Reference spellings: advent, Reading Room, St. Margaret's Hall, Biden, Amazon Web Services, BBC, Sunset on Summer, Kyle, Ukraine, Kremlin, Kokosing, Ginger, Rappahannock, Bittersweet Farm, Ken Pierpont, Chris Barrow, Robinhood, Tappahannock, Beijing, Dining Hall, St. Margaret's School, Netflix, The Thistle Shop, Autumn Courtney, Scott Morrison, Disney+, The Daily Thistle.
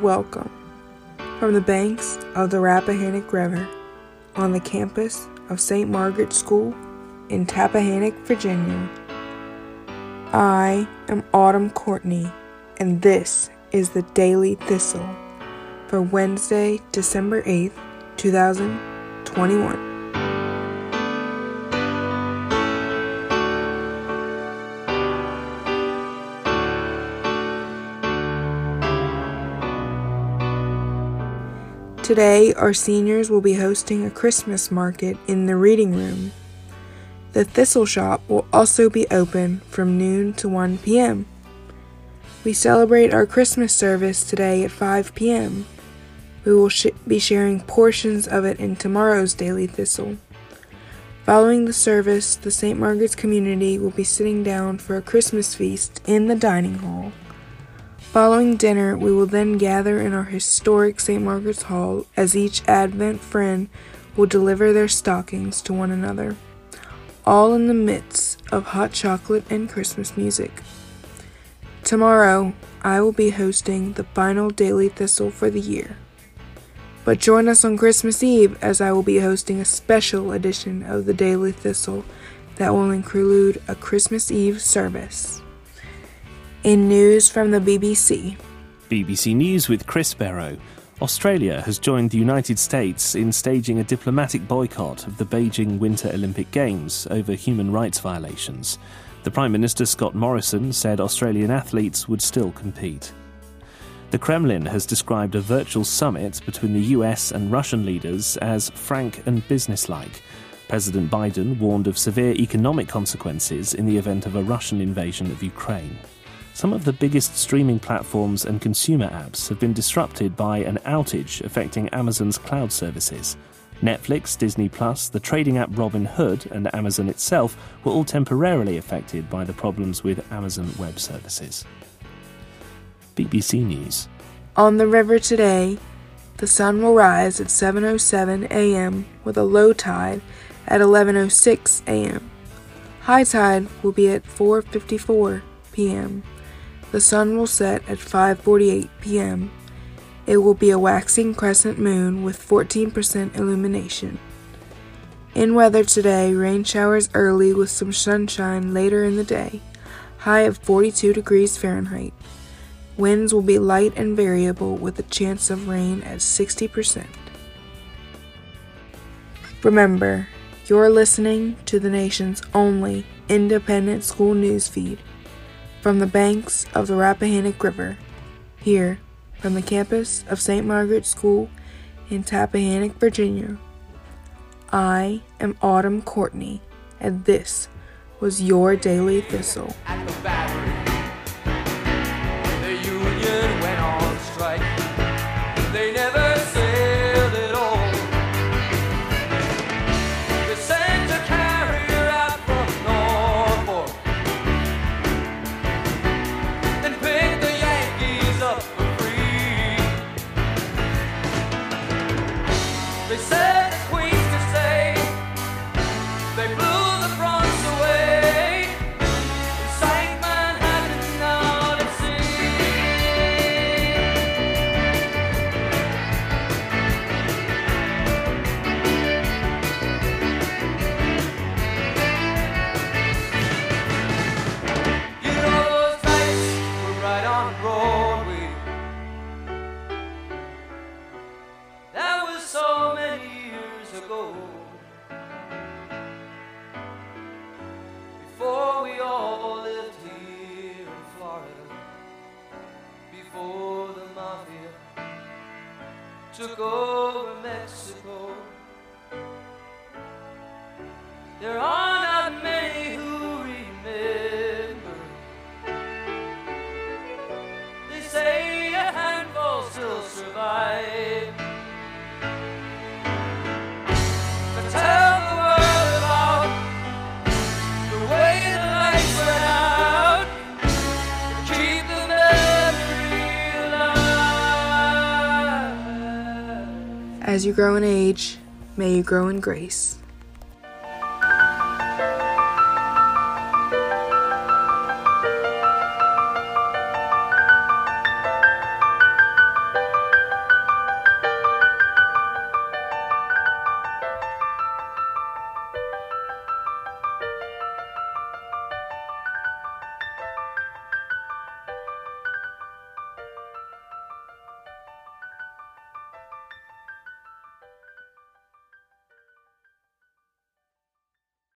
welcome from the banks of the Rappahannock River on the campus of St. Margaret's School in Tappahannock, Virginia. I am Autumn Courtney, and this is The Daily Thistle for Wednesday, December 8th, 2021. Today, our seniors will be hosting a Christmas market in the reading room. The Thistle Shop will also be open from noon to 1 p.m. We celebrate our Christmas service today at 5 p.m. We will be sharing portions of it in tomorrow's Daily Thistle. Following the service, the St. Margaret's community will be sitting down for a Christmas feast in the dining hall. Following dinner, we will then gather in our historic St. Margaret's Hall as each Advent friend will deliver their stockings to one another, all in the midst of hot chocolate and Christmas music. Tomorrow, I will be hosting the final Daily Thistle for the year. But join us on Christmas Eve as I will be hosting a special edition of the Daily Thistle that will include a Christmas Eve service. In news from the BBC. BBC News with Chris Barrow. Australia has joined the United States in staging a diplomatic boycott of the Beijing Winter Olympic Games over human rights violations. The Prime Minister, Scott Morrison, said Australian athletes would still compete. The Kremlin has described a virtual summit between the US and Russian leaders as frank and businesslike. President Biden warned of severe economic consequences in the event of a Russian invasion of Ukraine. Some of the biggest streaming platforms and consumer apps have been disrupted by an outage affecting Amazon's cloud services. Netflix, Disney+, the trading app Robinhood, and Amazon itself were all temporarily affected by the problems with Amazon Web Services. BBC News. On the river today, the sun will rise at 7:07 a.m. with a low tide at 11:06 a.m. High tide will be at 4:54 p.m. The sun will set at 5:48 p.m. It will be a waxing crescent moon with 14% illumination. In weather today, rain showers early with some sunshine later in the day, high of 42 degrees Fahrenheit. Winds will be light and variable with a chance of rain at 60%. Remember, you're listening to the nation's only independent school news feed. From the banks of the Rappahannock River, here from the campus of St. Margaret's School in Tappahannock, Virginia, I am Autumn Courtney, and this was your Daily Thistle. At the factory, the union went on strike. They never sailed at all. They sent a carrier out from Norfolk. They said the Queen's to stay. They blew the France away. Sank Manhattan out at sea. You know those nights were right on Broadway. That was so before we all lived here in Florida, before the mafia took over Mexico, there are not many who remember. They say a handful still survive. As you grow in age, may you grow in grace.